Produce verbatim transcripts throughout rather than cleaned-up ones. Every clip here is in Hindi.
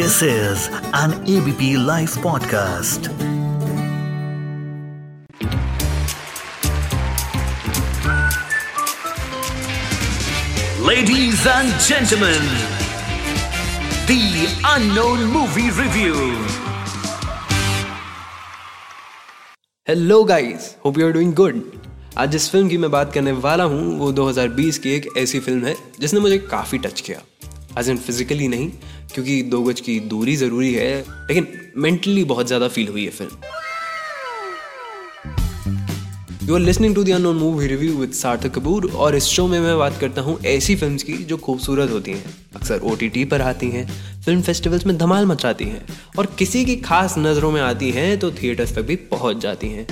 This is an ABP life podcast. Ladies and gentleman, the unknown movie review. Hello guys, hope you are doing good. आज जिस फिल्म की मैं बात करने वाला हूँ वो दो हज़ार बीस की एक ऐसी फिल्म है जिसने मुझे काफ़ी टच किया, एज इन फिजिकली नहीं, क्योंकि दो गज की दूरी ज़रूरी है, लेकिन मेंटली बहुत ज़्यादा फील हुई है film. You are listening to the unknown movie review with Sarthak Kapoor, और इस शो में मैं बात करता हूँ ऐसी फिल्म्स की जो खूबसूरत होती हैं, अक्सर ओटीटी पर आती हैं, फिल्म फेस्टिवल्स में धमाल मचाती हैं और किसी की खास नज़रों में आती हैं तो थिएटर्स तक भी पहुँच जाती हैं।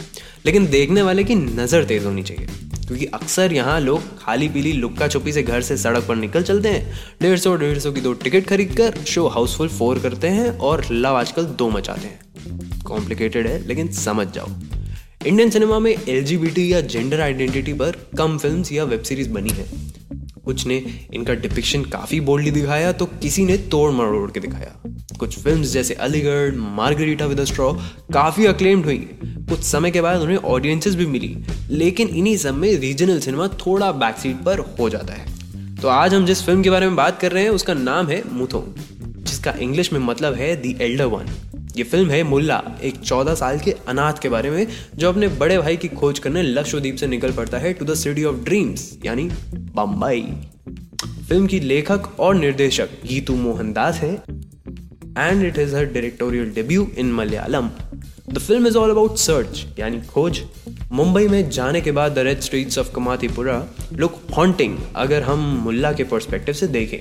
लेकिन देखने वाले की नज़र तेज़ होनी चाहिए, क्योंकि अक्सर यहाँ लोग खाली पीली लुक्का छुपी से घर से सड़क पर निकल चलते हैं, डेढ़ सौ डेढ़ सौ की दो टिकट खरीद कर शो हाउसफुल फोर करते हैं और लव आजकल दो मचाते हैं। कॉम्प्लिकेटेड है लेकिन समझ जाओ। इंडियन सिनेमा में एलजीबीटी या जेंडर आइडेंटिटी पर कम फिल्म्स या वेब सीरीज बनी है। कुछ ने इनका डिपिक्शन काफ़ी बोल्डली दिखाया तो किसी ने तोड़ मरोड़ के दिखाया। कुछ फिल्म्स जैसे Aligarh, margarita with a straw काफ़ी अक्लेम्ड हुई। कुछ समय के बाद उन्हें ऑडियंसेस भी मिली, लेकिन इन्हीं सब में रीजनल सिनेमा थोड़ा बैकसीट पर हो जाता है। तो आज हम जिस फिल्म के बारे में बात कर रहे हैं उसका नाम है मुथो, जिसका इंग्लिश में मतलब है दी एल्डर वन। ये फिल्म है मुल्ला, एक चौदह साल के अनाथ के बारे में जो अपने बड़े भाई की खोज करने लक्षद्वीप से निकल पड़ता है to the city of dreams, यानी बम्बई। फिल्म की लेखक और निर्देशक गीतू मोहन हैं, and it is her directorial debut in Malayalam. The film is all about search, यानी खोज। मुंबई में जाने के बाद the red streets of Kamathipura look haunting अगर हम मुल्ला के पर्सपेक्टिव से देखें।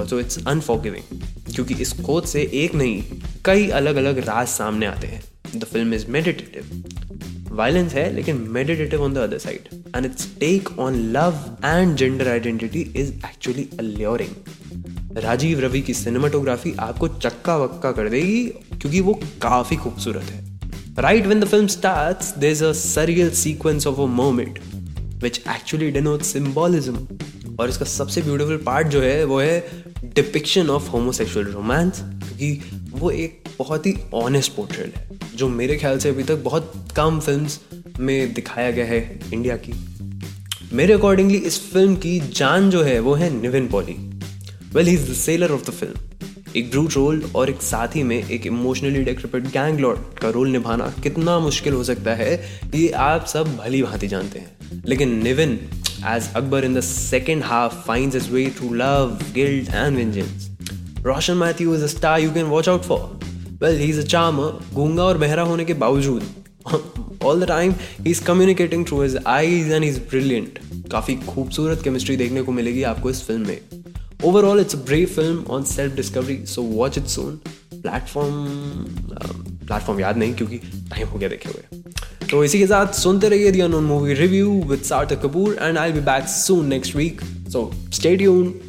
ऑल्सो इट्स अनफॉरगिविंग, क्योंकि इस खोज से एक नहीं कई अलग अलग राज सामने आते हैं। The film is meditative, violence है लेकिन meditative on the other side, and it's take on love and gender identity is actually alluring. Rajeev Ravi की सिनेमाटोग्राफी आपको चक्का वक्का कर देगी, क्योंकि वो काफी खूबसूरत है। Right when the film starts there is a surreal sequence of a mermaid which actually denotes symbolism, और इसका सबसे ब्यूटीफुल पार्ट जो है वो है डिपिक्शन ऑफ होमोसेक्सुअल रोमांस, क्योंकि वो एक बहुत ही ऑनेस्ट पोर्ट्रेट है जो मेरे ख्याल से अभी तक बहुत कम फिल्म्स में दिखाया गया है इंडिया की। मेरे अकॉर्डिंगली इस फिल्म की जान जो है वो है Nivin Pauly. Well, he is the seller of the film. एक ब्रूट रोल और एक साथ ही में एक इमोशनली डेक्रेपिट गैंगलॉर्ड का रोल निभाना कितना मुश्किल हो सकता है ये आप सब भली भांति जानते हैं, लेकिन Nivin as Akbar in the second half finds his way through love, guilt and vengeance. Roshan Mathew is a star you can watch out for. Well, he is a charmer, गूंगा और बहरा होने के बावजूद all the time he is communicating through his eyes and he is brilliant. काफ़ी खूबसूरत केमिस्ट्री देखने को मिलेगी आपको इस फिल्म में। Overall, it's a brave film on self-discovery, so watch it soon. Platform, uh, platform याद नहीं क्योंकि टाइम हो गया देखे हुए। तो इसी के साथ सुनते रहिए The Unknown Movie Review with Sarthak Kapoor, and I'll be back soon next week. So stay tuned.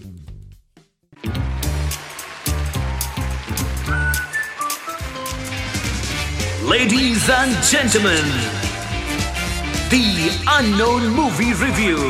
Ladies and gentlemen, The Unknown Movie Review.